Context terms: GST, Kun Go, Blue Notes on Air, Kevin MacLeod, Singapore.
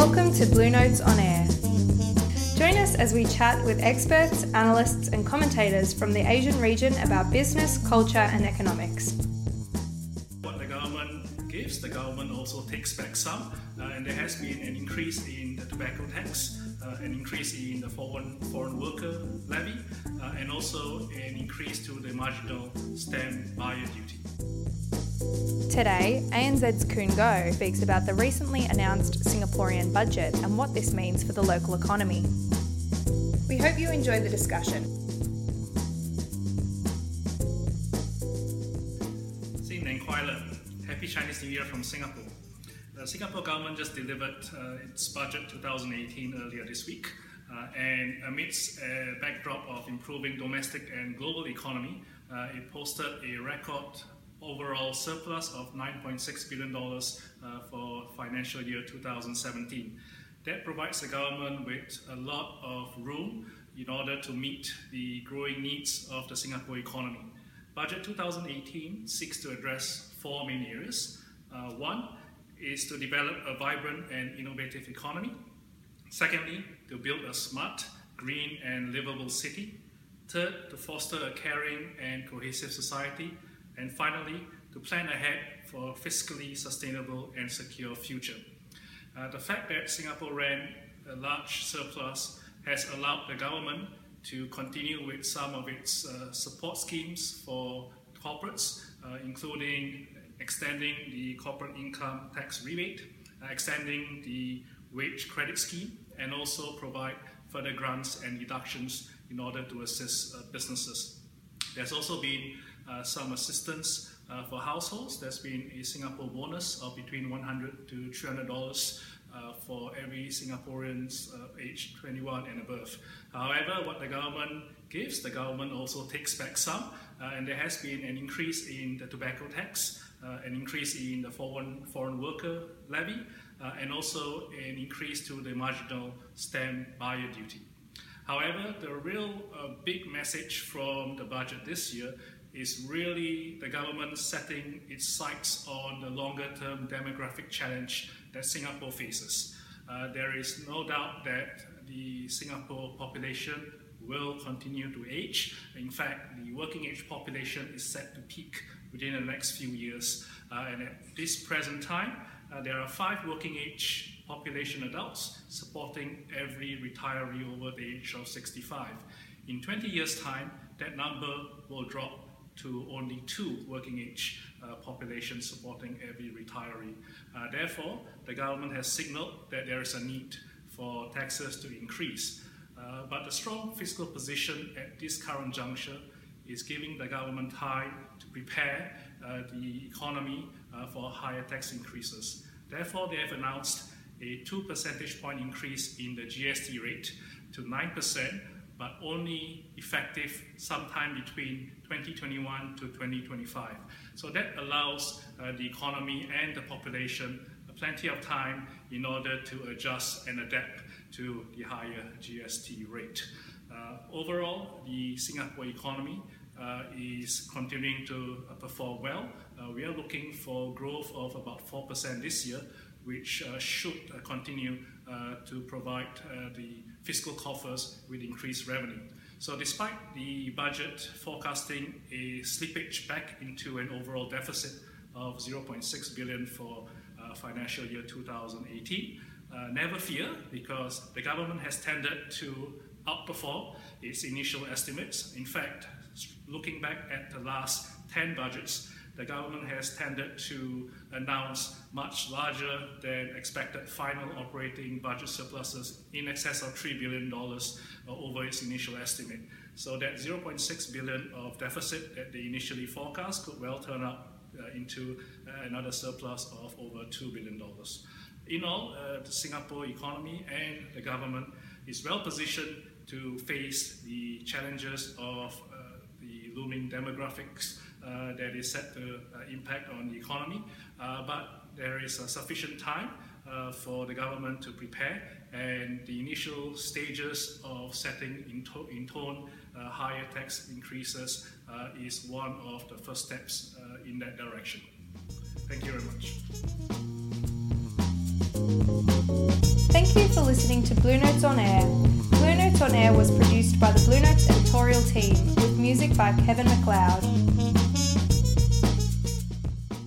Welcome to Blue Notes on Air. Join us as we chat with experts, analysts and commentators from the Asian region about business, culture and economics. What the government gives, the government also takes back some, and there has been an increase in the tobacco tax, an increase in the foreign worker levy, and also an increase to the marginal stamp buyer duty. Today, ANZ's Kun Go speaks about the recently announced Singaporean budget and what this means for the local economy. We hope you enjoy the discussion. Happy Chinese New Year from Singapore. The Singapore government just delivered its budget 2018 earlier this week, and amidst a backdrop of improving domestic and global economy, it posted a record overall surplus of $9.6 billion for financial year 2017. That provides the government with a lot of room in order to meet the growing needs of the Singapore economy. Budget 2018 seeks to address four main areas. One is to develop a vibrant and innovative economy. Secondly, to build a smart, green and livable city. Third, to foster a caring and cohesive society. And finally, to plan ahead for a fiscally sustainable and secure future. The fact that Singapore ran a large surplus has allowed the government to continue with some of its support schemes for corporates, including extending the corporate income tax rebate, extending the wage credit scheme, and also provide further grants and deductions in order to assist businesses. There's also been some assistance for households. There's been a Singapore bonus of between $100 to $300 for every Singaporeans aged 21 and above. However, what the government gives, the government also takes back some, and there has been an increase in the tobacco tax, an increase in the foreign worker levy, and also an increase to the marginal stamp buyer duty. However, the real big message from the budget this year is really the government setting its sights on the longer-term demographic challenge that Singapore faces. There is no doubt that the Singapore population will continue to age. In fact, the working age population is set to peak within the next few years. And at this present time, there are 5 working age population adults supporting every retiree over the age of 65. In 20 years' time, that number will drop to only 2 working age population supporting every retiree. Therefore, the government has signaled that there is a need for taxes to increase. But the strong fiscal position at this current juncture is giving the government time to prepare the economy for higher tax increases. Therefore, they have announced a 2 percentage point increase in the GST rate to 9%, but only effective sometime between 2021 to 2025. So that allows the economy and the population plenty of time in order to adjust and adapt to the higher GST rate. Overall, the Singapore economy is continuing to perform well. We are looking for growth of about 4% this year, which should continue to provide the fiscal coffers with increased revenue. So despite the budget forecasting a slippage back into an overall deficit of $0.6 billion for financial year 2018, never fear, because the government has tended to outperform its initial estimates. In fact, looking back at the last 10 budgets, the government has tended to announce much larger than expected final operating budget surpluses in excess of $3 billion over its initial estimate. So that $0.6 billion of deficit that they initially forecast could well turn up into another surplus of over $2 billion. In all, the Singapore economy and the government is well positioned to face the challenges of the looming demographics that is set to impact on the economy, but there is sufficient time for the government to prepare, and the initial stages of setting in tone higher tax increases is one of the first steps in that direction. Thank you very much. listening to Blue Notes on Air. Blue Notes on Air was produced by the Blue Notes editorial team, with music by Kevin MacLeod.